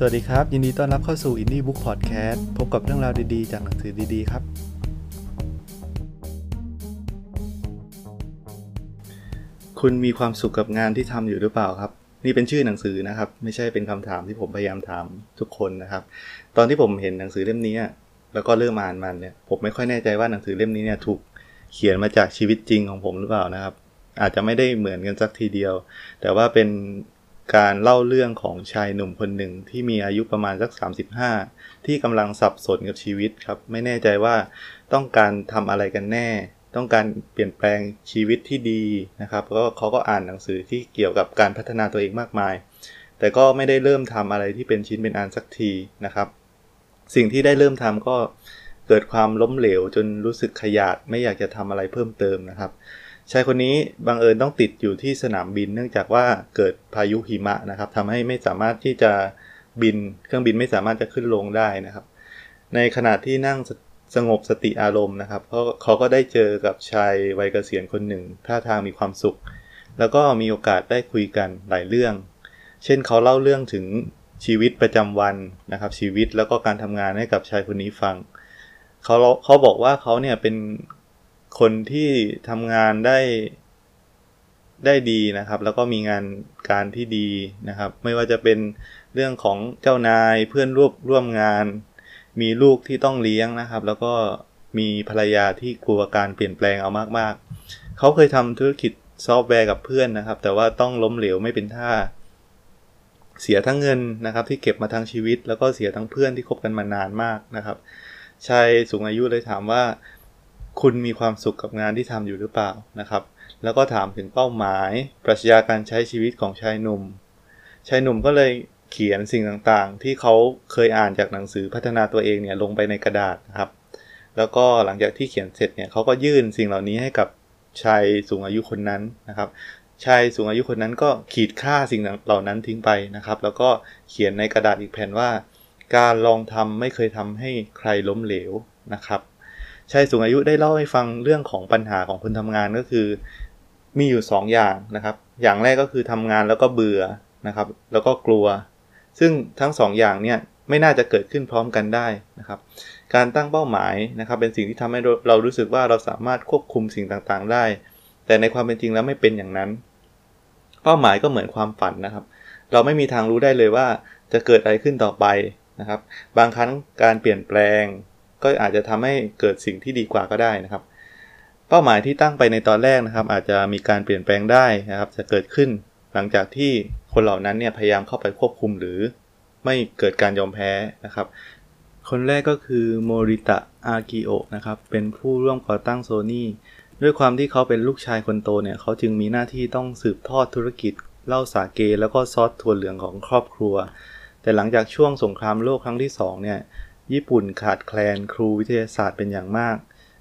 สวัสดีครับยินดีต้อนรับเข้าสู่ Indie Book Podcast พบกับเรื่องราวดีๆจากหนังสือดีๆครับคุณมีความสุขกับงานที่ทำอยู่หรือเปล่าครับนี่เป็นชื่อหนังสือนะครับไม่ใช่เป็นคำถามที่ผมพยายามถามทุกคนนะครับตอนที่ผมเห็นหนังสือเล่มนี้แล้วก็เริ่มอ่านมันเนี่ยผมไม่ค่อยแน่ใจว่าหนังสือเล่มนี้เนี่ยถูกเขียนมาจากชีวิตจริงของผมหรือเปล่านะครับอาจจะไม่ได้เหมือนกันสักทีเดียวแต่ว่าเป็นการเล่าเรื่องของชายหนุ่มคนหนึ่งที่มีอายุประมาณสัก35ที่กำลังสับสนกับชีวิตครับไม่แน่ใจว่าต้องการทำอะไรกันแน่ต้องการเปลี่ยนแปลงชีวิตที่ดีนะครับก็เขาก็อ่านหนังสือที่เกี่ยวกับการพัฒนาตัวเองมากมายแต่ก็ไม่ได้เริ่มทำอะไรที่เป็นชิ้นเป็นอันสักทีนะครับสิ่งที่ได้เริ่มทำก็เกิดความล้มเหลวจนรู้สึกขยาดไม่อยากจะทำอะไรเพิ่มเติมนะครับชายคนนี้บังเอิญต้องติดอยู่ที่สนามบินเนื่องจากว่าเกิดพายุหิมะนะครับทำให้ไม่สามารถที่จะบินเครื่องบินไม่สามารถจะขึ้นลงได้นะครับในขณะที่นั่งสงบสติอารมณ์นะครับเขาก็ได้เจอกับชายวัยเกษียณคนหนึ่งท่าทางมีความสุขแล้วก็มีโอกาสได้คุยกันหลายเรื่องเช่นเขาเล่าเรื่องถึงชีวิตประจำวันนะครับชีวิตแล้วก็การทำงานให้กับชายคนนี้ฟังเขาบอกว่าเขาเนี่ยเป็นคนที่ทำงานได้ดีนะครับแล้วก็มีงานการที่ดีนะครับไม่ว่าจะเป็นเรื่องของเจ้านายเพื่อนร่วมงานมีลูกที่ต้องเลี้ยงนะครับแล้วก็มีภรรยาที่กลัวการเปลี่ยนแปลงเอามากๆเขาเคยทำธุรกิจซอฟต์แวร์กับเพื่อนนะครับแต่ว่าต้องล้มเหลวไม่เป็นท่าเสียทั้งเงินนะครับที่เก็บมาทั้งชีวิตแล้วก็เสียทั้งเพื่อนที่คบกันมานานมากนะครับชายสูงอายุเลยถามว่าคุณมีความสุขกับงานที่ทำอยู่หรือเปล่านะครับแล้วก็ถามถึงเป้าหมายปรัชญาการใช้ชีวิตของชายหนุ่มก็เลยเขียนสิ่งต่างๆที่เขาเคยอ่านจากหนังสือพัฒนาตัวเองเนี่ยลงไปในกระดาษนะครับแล้วก็หลังจากที่เขียนเสร็จเนี่ยเขาก็ยื่นสิ่งเหล่านี้ให้กับชายสูงอายุคนนั้นนะครับชายสูงอายุคนนั้นก็ขีดค่าสิ่งเหล่านั้นทิ้งไปนะครับแล้วก็เขียนในกระดาษอีกแผ่นว่าการลองทำไม่เคยทำให้ใครล้มเหลวนะครับชายสูงอายุได้เล่าให้ฟังเรื่องของปัญหาของคนทำงานก็คือมีอยู่2อย่างนะครับอย่างแรกก็คือทำงานแล้วก็เบื่อนะครับแล้วก็กลัวซึ่งทั้ง2อย่างเนี่ยไม่น่าจะเกิดขึ้นพร้อมกันได้นะครับการตั้งเป้าหมายนะครับเป็นสิ่งที่ทำให้เรารู้สึกว่าเราสามารถควบคุมสิ่งต่างๆได้แต่ในความเป็นจริงแล้วไม่เป็นอย่างนั้นเป้าหมายก็เหมือนความฝันนะครับเราไม่มีทางรู้ได้เลยว่าจะเกิดอะไรขึ้นต่อไปนะครับบางครั้งการเปลี่ยนแปลงก็อาจจะทำให้เกิดสิ่งที่ดีกว่าก็ได้นะครับเป้าหมายที่ตั้งไปในตอนแรกนะครับอาจจะมีการเปลี่ยนแปลงได้นะครับจะเกิดขึ้นหลังจากที่คนเหล่านั้นเนี่ยพยายามเข้าไปควบคุมหรือไม่เกิดการยอมแพ้นะครับคนแรกก็คือโมริตะอากิโอะนะครับเป็นผู้ร่วมก่อตั้ง Sony ด้วยความที่เขาเป็นลูกชายคนโตเนี่ยเขาจึงมีหน้าที่ต้องสืบทอดธุรกิจเหล้าสาเกแล้วก็ซอสถั่วเหลืองของครอบครัวแต่หลังจากช่วงสงครามโลกครั้งที่2เนี่ยญี่ปุ่นขาดแคลนครูวิทยาศาสตร์เป็นอย่างมาก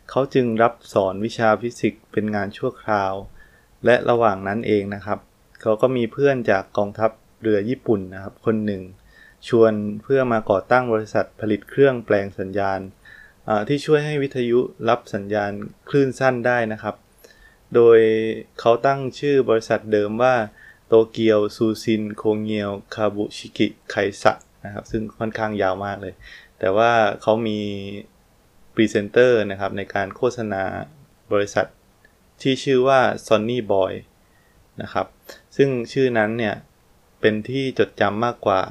เขาจึงรับสอนวิชาฟิสิกส์เป็นงานชั่วคราวและระหว่างนั้นเองนะครับเขาก็มีเพื่อนจากกองทัพเรือญี่ปุ่นนะครับคนหนึ่งชวนเพื่อมาก่อตั้งบริษัทผลิตเครื่องแปลงสัญญาณที่ช่วยให้วิทยุรับสัญญาณคลื่นสั้นได้นะครับโดยเขาตั้งชื่อบริษัทเดิมว่าโตเกียวซูซินโคเงียวคาบุชิกิไคซะนะครับซึ่งค่อนข้างยาวมากเลยแต่ว่าเขามีพรีเซนเตอร์นะครับในการโฆษณาบริษัทที่ชื่อว่า Sony Boy นะครับซึ่งชื่อนั้นเนี่ยเป็นที่จดจำมากกว่า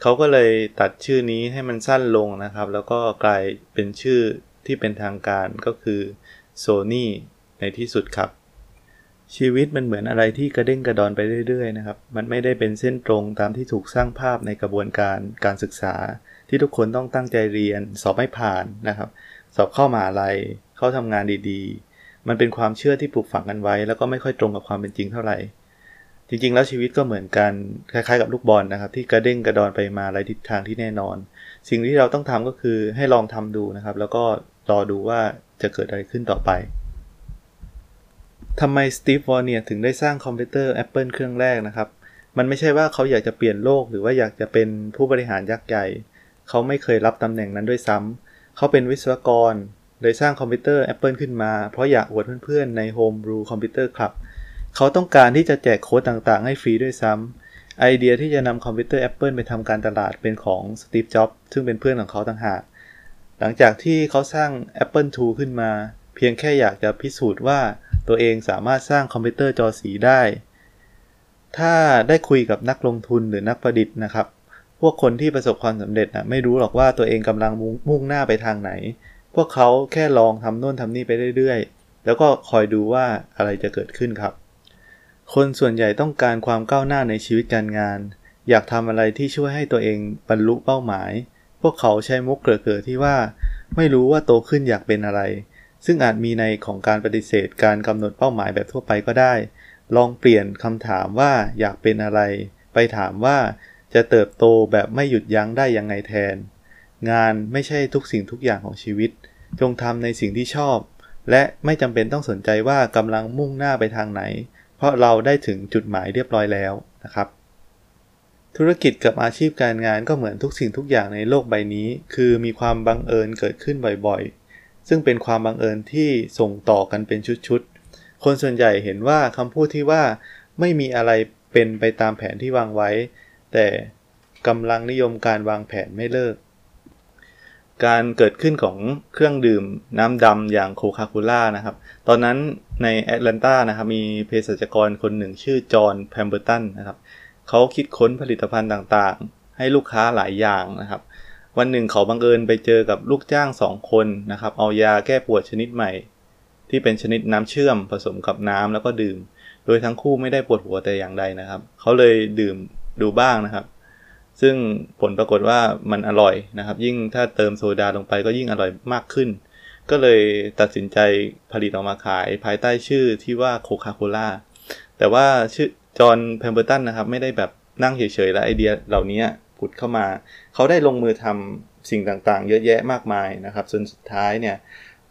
เขาก็เลยตัดชื่อนี้ให้มันสั้นลงนะครับแล้วก็กลายเป็นชื่อที่เป็นทางการก็คือ Sony ในที่สุดครับชีวิตมันเหมือนอะไรที่กระเด้งกระดอนไปเรื่อยๆนะครับมันไม่ได้เป็นเส้นตรงตามที่ถูกสร้างภาพในกระบวนการศึกษาที่ทุกคนต้องตั้งใจเรียนสอบให้ผ่านนะครับสอบเข้ามหาลัยเข้าทำงานดีๆมันเป็นความเชื่อที่ปลูกฝังกันไว้แล้วก็ไม่ค่อยตรงกับความเป็นจริงเท่าไหร่จริงๆแล้วชีวิตก็เหมือนกันคล้ายๆกับลูกบอลนะครับที่กระเด้งกระดอนไปมาไร้ทิศทางที่แน่นอนสิ่งที่เราต้องทำก็คือให้ลองทำดูนะครับแล้วก็รอดูว่าจะเกิดอะไรขึ้นต่อไปทำไมสตีฟ วอร์เนียร์ถึงได้สร้างคอมพิวเตอร์ Apple เครื่องแรกนะครับมันไม่ใช่ว่าเขาอยากจะเปลี่ยนโลกหรือว่าอยากจะเป็นผู้บริหารยักษ์ใหญ่เขาไม่เคยรับตำแหน่งนั้นด้วยซ้ำเขาเป็นวิศวกรเลยสร้างคอมพิวเตอร์ Apple ขึ้นมาเพราะอยากอวดเพื่อนๆใน Homebrew Computer Club เขาต้องการที่จะแจกโค้ดต่างๆให้ฟรีด้วยซ้ำ ไอเดียที่จะนำคอมพิวเตอร์ Apple ไปทำการตลาดเป็นของ Steve Jobs ซึ่งเป็นเพื่อนของเขาต่างหากหลังจากที่เขาสร้าง Apple II ขึ้นมาเพียงแค่อยากจะพิสูจน์ว่าตัวเองสามารถสร้างคอมพิวเตอร์จอสีได้ถ้าได้คุยกับนักลงทุนหรือนักประดิษฐ์นะครับพวกคนที่ประสบความสำเร็จนะไม่รู้หรอกว่าตัวเองกำลังมุ่งหน้าไปทางไหนพวกเขาแค่ลองทำโน่นทำนี่ไปเรื่อยๆแล้วก็คอยดูว่าอะไรจะเกิดขึ้นครับคนส่วนใหญ่ต้องการความก้าวหน้าในชีวิตการงานอยากทำอะไรที่ช่วยให้ตัวเองบรรลุเป้าหมายพวกเขาใช้มุกเกลือๆที่ว่าไม่รู้ว่าโตขึ้นอยากเป็นอะไรซึ่งอาจมีในของการปฏิเสธการกำหนดเป้าหมายแบบทั่วไปก็ได้ลองเปลี่ยนคำถามว่าอยากเป็นอะไรไปถามว่าจะเติบโตแบบไม่หยุดยั้งได้ยังไงแทนงานไม่ใช่ทุกสิ่งทุกอย่างของชีวิตจงทำในสิ่งที่ชอบและไม่จำเป็นต้องสนใจว่ากำลังมุ่งหน้าไปทางไหนเพราะเราได้ถึงจุดหมายเรียบร้อยแล้วนะครับธุรกิจกับอาชีพการงานก็เหมือนทุกสิ่งทุกอย่างในโลกใบนี้คือมีความบังเอิญเกิดขึ้นบ่อยๆซึ่งเป็นความบังเอิญที่ส่งต่อกันเป็นชุดๆคนส่วนใหญ่เห็นว่าคำพูดที่ว่าไม่มีอะไรเป็นไปตามแผนที่วางไว้แต่กำลังนิยมการวางแผนไม่เลิกการเกิดขึ้นของเครื่องดื่มน้ำดำอย่างโคคาโคล่านะครับตอนนั้นในแอตแลนตานะครับมีเภสัชกรคนหนึ่งชื่อจอห์นแพมเบอร์ตันนะครับเขาคิดค้นผลิตภัณฑ์ต่างๆให้ลูกค้าหลายอย่างนะครับวันหนึ่งเขาบังเอิญไปเจอกับลูกจ้าง2คนนะครับเอายาแก้ปวดชนิดใหม่ที่เป็นชนิดน้ำเชื่อมผสมกับน้ำแล้วก็ดื่มโดยทั้งคู่ไม่ได้ปวดหัวแต่อย่างใดนะครับเขาเลยดื่มดูบ้างนะครับซึ่งผลปรากฏว่ามันอร่อยนะครับยิ่งถ้าเติมโซดาลงไปก็ยิ่งอร่อยมากขึ้นก็เลยตัดสินใจผลิตออกมาขายภายใต้ชื่อที่ว่าโคคาโคล่าแต่ว่าชื่อจอห์นแพมเบอร์ตันนะครับไม่ได้แบบนั่งเฉยๆและไอเดียเหล่านี้ผุดเข้ามาเขาได้ลงมือทำสิ่งต่างๆเยอะแยะมากมายนะครับจนสุดท้ายเนี่ย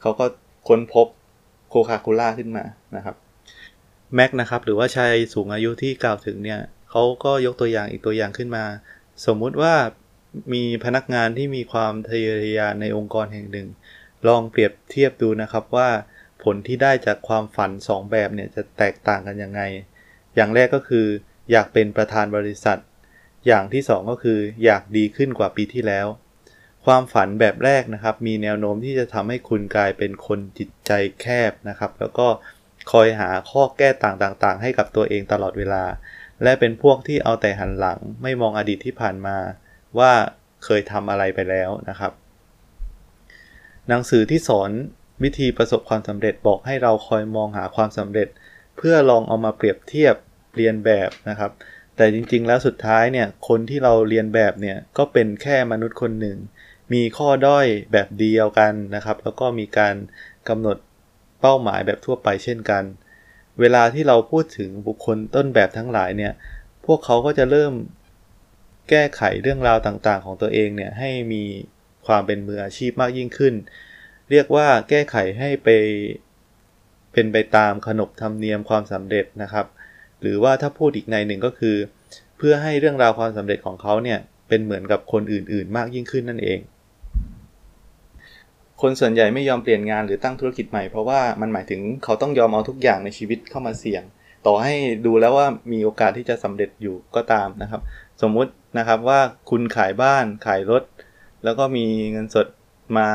เขาก็ค้นพบโคคาโคล่าขึ้นมานะครับแม็กนะครับหรือว่าชายสูงอายุที่กล่าวถึงเนี่ยเขาก็ยกตัวอย่างอีกตัวอย่างขึ้นมาสมมุติว่ามีพนักงานที่มีความทะเยอทะยานในองค์กรแห่งหนึ่งลองเปรียบเทียบดูนะครับว่าผลที่ได้จากความฝัน2แบบเนี่ยจะแตกต่างกันยังไงอย่างแรกก็คืออยากเป็นประธานบริษัทอย่างที่2ก็คืออยากดีขึ้นกว่าปีที่แล้วความฝันแบบแรกนะครับมีแนวโน้มที่จะทำให้คุณกลายเป็นคนจิตใจแคบนะครับแล้วก็คอยหาข้อแก้ต่างๆให้กับตัวเองตลอดเวลาและเป็นพวกที่เอาแต่หันหลังไม่มองอดีตที่ผ่านมาว่าเคยทำอะไรไปแล้วนะครับหนังสือที่สอนวิธีประสบความสำเร็จบอกให้เราคอยมองหาความสำเร็จเพื่อลองเอามาเปรียบเทียบเรียนแบบนะครับแต่จริงๆแล้วสุดท้ายเนี่ยคนที่เราเรียนแบบเนี่ยก็เป็นแค่มนุษย์คนหนึ่งมีข้อด้อยแบบเดียวกันนะครับแล้วก็มีการกำหนดเป้าหมายแบบทั่วไปเช่นกันเวลาที่เราพูดถึงบุคคลต้นแบบทั้งหลายเนี่ยพวกเขาก็จะเริ่มแก้ไขเรื่องราวต่างๆของตัวเองเนี่ยให้มีความเป็นมืออาชีพมากยิ่งขึ้นเรียกว่าแก้ไขให้เป็นไปตามขนบธรรมเนียมความสำเร็จนะครับหรือว่าถ้าพูดอีกในหนึ่งก็คือเพื่อให้เรื่องราวความสำเร็จของเขาเนี่ยเป็นเหมือนกับคนอื่นๆมากยิ่งขึ้นนั่นเองคนส่วนใหญ่ไม่ยอมเปลี่ยนงานหรือตั้งธุรกิจใหม่เพราะว่ามันหมายถึงเขาต้องยอมเอาทุกอย่างในชีวิตเข้ามาเสี่ยงต่อให้ดูแล้วว่ามีโอกาสที่จะสำเร็จอยู่ก็ตามนะครับสมมุตินะครับว่าคุณขายบ้านขายรถแล้วก็มีเงินสดมา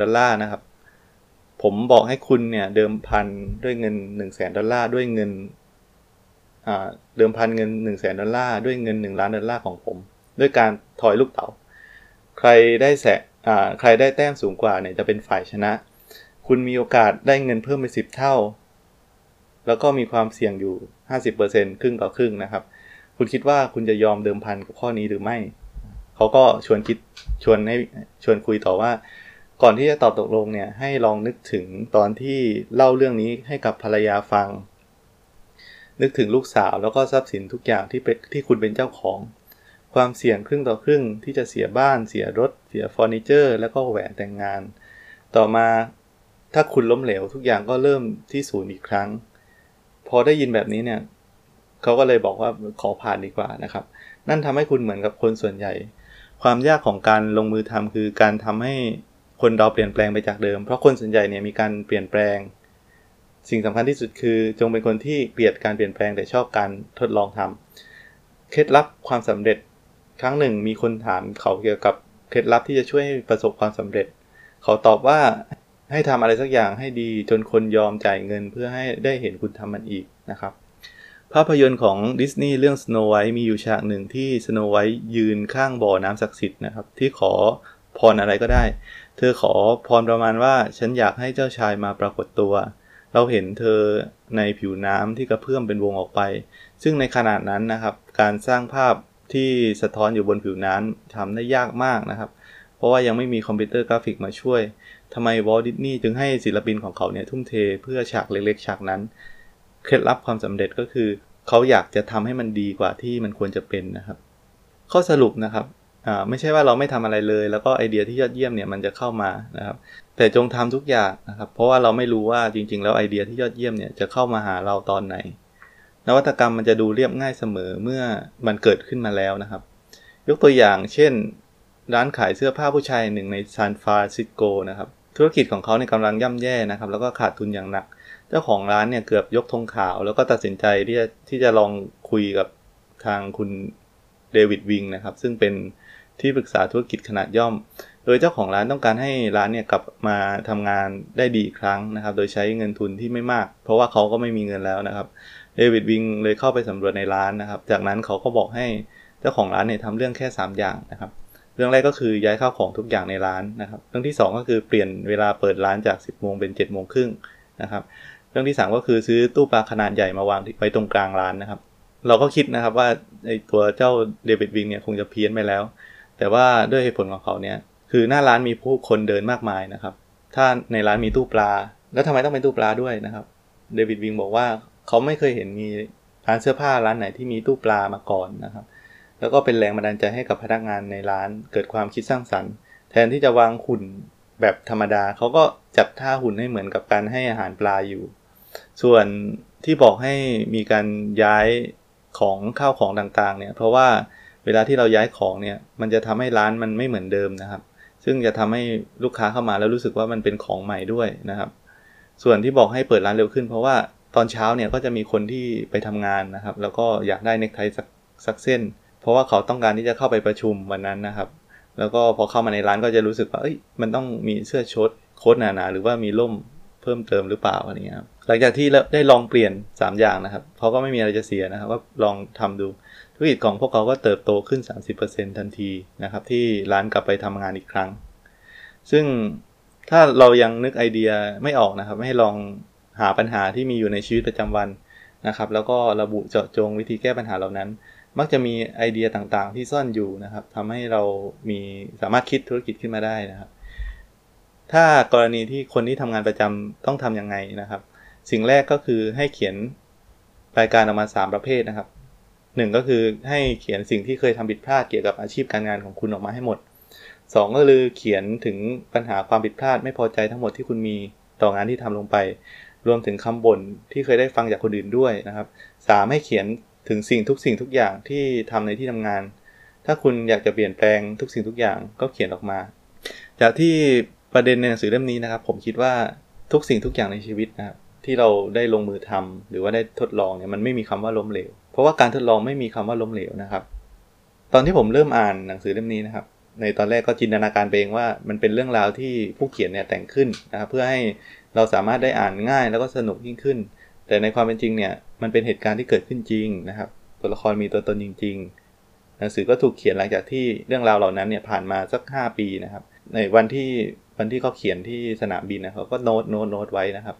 $100,000 นะครับผมบอกให้คุณเนี่ยเดิมพันด้วยเงิน $100,000 ด้วยเงินเดิมพันเงิน $100,000 ด้วยเงิน$1,000,000ของผมด้วยการถอยลูกเต๋าใครได้แต้มสูงกว่าเนี่ยจะเป็นฝ่ายชนะคุณมีโอกาสได้เงินเพิ่มไป10เท่าแล้วก็มีความเสี่ยงอยู่ 50% ครึ่งต่อครึ่งนะครับคุณคิดว่าคุณจะยอมเดิมพันกับข้อนี้หรือไม่เขาก็ชวนคุยต่อว่าก่อนที่จะตอบตกลงเนี่ยให้ลองนึกถึงตอนที่เล่าเรื่องนี้ให้กับภรรยาฟังนึกถึงลูกสาวแล้วก็ทรัพย์สินทุกอย่างที่คุณเป็นเจ้าของความเสี่ยงครึ่งต่อครึ่งที่จะเสียบ้านเสียรถเสียเฟอร์นิเจอร์แล้วก็แหวนแต่งงานต่อมาถ้าคุณล้มเหลวทุกอย่างก็เริ่มที่ศูนย์อีกครั้งพอได้ยินแบบนี้เนี่ยเขาก็เลยบอกว่าขอผ่านดีกว่านะครับนั่นทำให้คุณเหมือนกับคนส่วนใหญ่ความยากของการลงมือทำคือการทำให้คนเราเปลี่ยนแปลงไปจากเดิมเพราะคนส่วนใหญ่เนี่ยมีการเปลี่ยนแปลงสิ่งสำคัญที่สุดคือจงเป็นคนที่เกลียดการเปลี่ยนแปลงแต่ชอบการทดลองทำ เคล็ดลับความสำเร็จครั้งหนึ่งมีคนถามเขาเกี่ยวกับเคล็ดลับที่จะช่วยให้ประสบความสำเร็จเขาตอบว่าให้ทำอะไรสักอย่างให้ดีจนคนยอมจ่ายเงินเพื่อให้ได้เห็นคุณทำมันอีกนะครับภาพยนตร์ของดิสนีย์เรื่องสโนไวท์มีอยู่ฉากหนึ่งที่สโนไวท์ยืนข้างบ่อน้ำศักดิ์สิทธิ์นะครับที่ขอพร อะไรก็ได้เธอขอพรประมาณว่าฉันอยากให้เจ้าชายมาปรากฏตัวเราเห็นเธอในผิวน้ำที่กระเพื่อมเป็นวงออกไปซึ่งในขนาดนั้นนะครับการสร้างภาพที่สะท้อนอยู่บนผิวน้ำทำได้ยากมากนะครับเพราะว่ายังไม่มีคอมพิวเตอร์กราฟิกมาช่วยทำไมวอลต์ดิสนีย์จึงให้ศิลปินของเขาเนี่ยทุ่มเทเพื่อฉากเล็กๆฉากนั้นเคล็ดลับความสำเร็จก็คือเขาอยากจะทำให้มันดีกว่าที่มันควรจะเป็นนะครับข้อสรุปนะครับไม่ใช่ว่าเราไม่ทำอะไรเลยแล้วก็ไอเดียที่ยอดเยี่ยมเนี่ยมันจะเข้ามานะครับแต่จงทำทุกอย่างนะครับเพราะว่าเราไม่รู้ว่าจริงๆแล้วไอเดียที่ยอดเยี่ยมเนี่ยจะเข้ามาหาเราตอนไหนนวัตกรรมมันจะดูเรียบง่ายเสมอเมื่อมันเกิดขึ้นมาแล้วนะครับยกตัวอย่างเช่นร้านขายเสื้อผ้าผู้ชายหนึ่งในซานฟรานซิสโกนะครับธุรกิจของเขาเนี่ยกำลังย่ำแย่นะครับแล้วก็ขาดทุนอย่างหนักเจ้าของร้านเนี่ยเกือบยกธงขาวแล้วก็ตัดสินใจที่จะลองคุยกับทางคุณเดวิดวิงนะครับซึ่งเป็นที่ปรึกษาธุรกิจขนาดย่อมโดยเจ้าของร้านต้องการให้ร้านเนี่ยกลับมาทำงานได้ดีอีกครั้งนะครับโดยใช้เงินทุนที่ไม่มากเพราะว่าเขาก็ไม่มีเงินแล้วนะครับเดวิดวิงเลยเข้าไปสำรวจในร้านนะครับจากนั้นเขาก็บอกให้เจ้าของร้านเนี่ยทำเรื่องแค่3อย่างนะครับเรื่องแรกก็คือย้ายข้าวของทุกอย่างในร้านนะครับเรื่องที่2ก็คือเปลี่ยนเวลาเปิดร้านจาก 10:00 นเป็น 7:30 นนะครับเรื่องที่3ก็คือซื้อตู้ปลาขนาดใหญ่มาวางไว้ตรงกลางร้านนะครับเราก็คิดนะครับว่าไอ้ตัวเจ้าเดวิดวิงเนี่ยคงจะเพี้ยนไปแล้วแต่ว่าด้วยเหตุผลของเขาเนี่ยคือหน้าร้านมีผู้คนเดินมากมายนะครับถ้าในร้านมีตู้ปลาแล้วทำไมต้องเป็นตู้ปลาด้วยนะครับเดวิดวิงบอกว่าเขาไม่เคยเห็นมีร้านเสื้อผ้าร้านไหนที่มีตู้ปลามาก่อนนะครับแล้วก็เป็นแรงบันดาลใจให้กับพนักงานในร้านเกิดความคิดสร้างสรรค์แทนที่จะวางหุ่นแบบธรรมดาเขาก็จัดท่าหุ่นให้เหมือนกับการให้อาหารปลาอยู่ส่วนที่บอกให้มีการย้ายของข้าวของต่างๆเนี่ยเพราะว่าเวลาที่เราย้ายของเนี่ยมันจะทำให้ร้านมันไม่เหมือนเดิมนะครับซึ่งจะทำให้ลูกค้าเข้ามาแล้วรู้สึกว่ามันเป็นของใหม่ด้วยนะครับส่วนที่บอกให้เปิดร้านเร็วขึ้นเพราะว่าตอนเช้าเนี่ยก็จะมีคนที่ไปทำงานนะครับแล้วก็อยากได้เน็กไทสักเส้นเพราะว่าเขาต้องการที่จะเข้าไปประชุมวันนั้นนะครับแล้วก็พอเข้ามาในร้านก็จะรู้สึกว่ามันต้องมีเสื้อโค้ทหนาๆหรือว่ามีร่มเพิ่มเติมหรือเปล่าอะไรเงี้ยหลังจากที่ได้ลองเปลี่ยน3อย่างนะครับเขาก็ไม่มีอะไรจะเสียนะครับก็ลองทำดูธุรกิจของพวกเขาก็เติบโตขึ้น 30% ทันทีนะครับที่ร้านกลับไปทำงานอีกครั้งซึ่งถ้าเรายังนึกไอเดียไม่ออกนะครับให้ลองหาปัญหาที่มีอยู่ในชีวิตประจำวันนะครับแล้วก็ระบุเจาะจงวิธีแก้ปัญหาเหล่านั้นมักจะมีไอเดียต่างๆที่ซ่อนอยู่นะครับทำให้เรามีสามารถคิดธุรกิจขึ้นมาได้นะครับถ้ากรณีที่คนที่ทำงานประจำต้องทำยังไงนะครับสิ่งแรกก็คือให้เขียนรายการออกมา3ประเภทนะครับ1ก็คือให้เขียนสิ่งที่เคยทำผิดพลาดเกี่ยวกับอาชีพการงานของคุณออกมาให้หมด2ก็คือเขียนถึงปัญหาความผิดพลาดไม่พอใจทั้งหมดที่คุณมีต่องานที่ทำลงไปรวมถึงคำบ่นที่เคยได้ฟังจากคนอื่นด้วยนะครับ3ให้เขียนถึงสิ่งทุกอย่างที่ทำในที่ทำงานถ้าคุณอยากจะเปลี่ยนแปลงทุกสิ่งทุกอย่างก็เขียนออกมาจากที่ประเด็นในหนังสือเล่มนี้นะครับผมคิดว่าทุกสิ่งทุกอย่างในชีวิตนะครับที่เราได้ลงมือทำหรือว่าได้ทดลองเนี่ยมันไม่มีคำว่าล้มเหลวเพราะว่าการทดลองไม่มีคำว่าล้มเหลวนะครับตอนที่ผมเริ่มอ่านหนังสือเล่มนี้นะครับในตอนแรกก็จินตนาการไปเองว่ามันเป็นเรื่องราวที่ผู้เขียนเนี่ยแต่งขึ้นนะครับเพื่อให้เราสามารถได้อ่านง่ายแล้วก็สนุกยิ่งขึ้นแต่ในความเป็นจริงเนี่ยมันเป็นเหตุการณ์ที่เกิดขึ้นจริงนะครับตัวละครมีตัวตนจริงๆหนังสือก็ถูกเขียนหลังจากที่เรื่องราวเหล่านั้นเนี่ยผ่านมาสัก5ปีนะครับในวันที่เขาเขียนที่สนามบินนะเขาก็โน้ตไว้นะครับ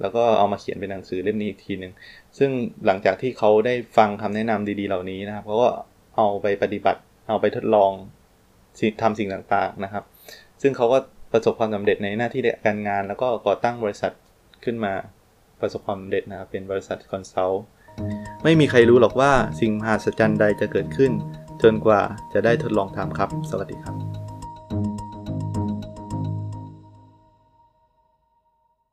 แล้วก็เอามาเขียนเป็นหนังสือเล่มนี้อีกทีนึงซึ่งหลังจากที่เขาได้ฟังคำแนะนำดีๆเหล่านี้นะครับเขาก็เอาไปปฏิบัติเอาไปทดลองทำสิ่งต่างๆนะครับซึ่งเขาก็ประสบความสำเร็จในหน้าที่การงานแล้วก็ก่อตั้งบริษัทขึ้นมาประสบความสำเร็จนะครับเป็นบริษัทคอนซัลท์ไม่มีใครรู้หรอกว่าสิ่งมหัศจรรย์ใดจะเกิดขึ้นจนกว่าจะได้ทดลองทำครับสวัสดีครับ